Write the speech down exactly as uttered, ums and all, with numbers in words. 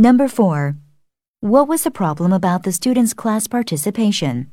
Number four. What was the problem about the students' class participation?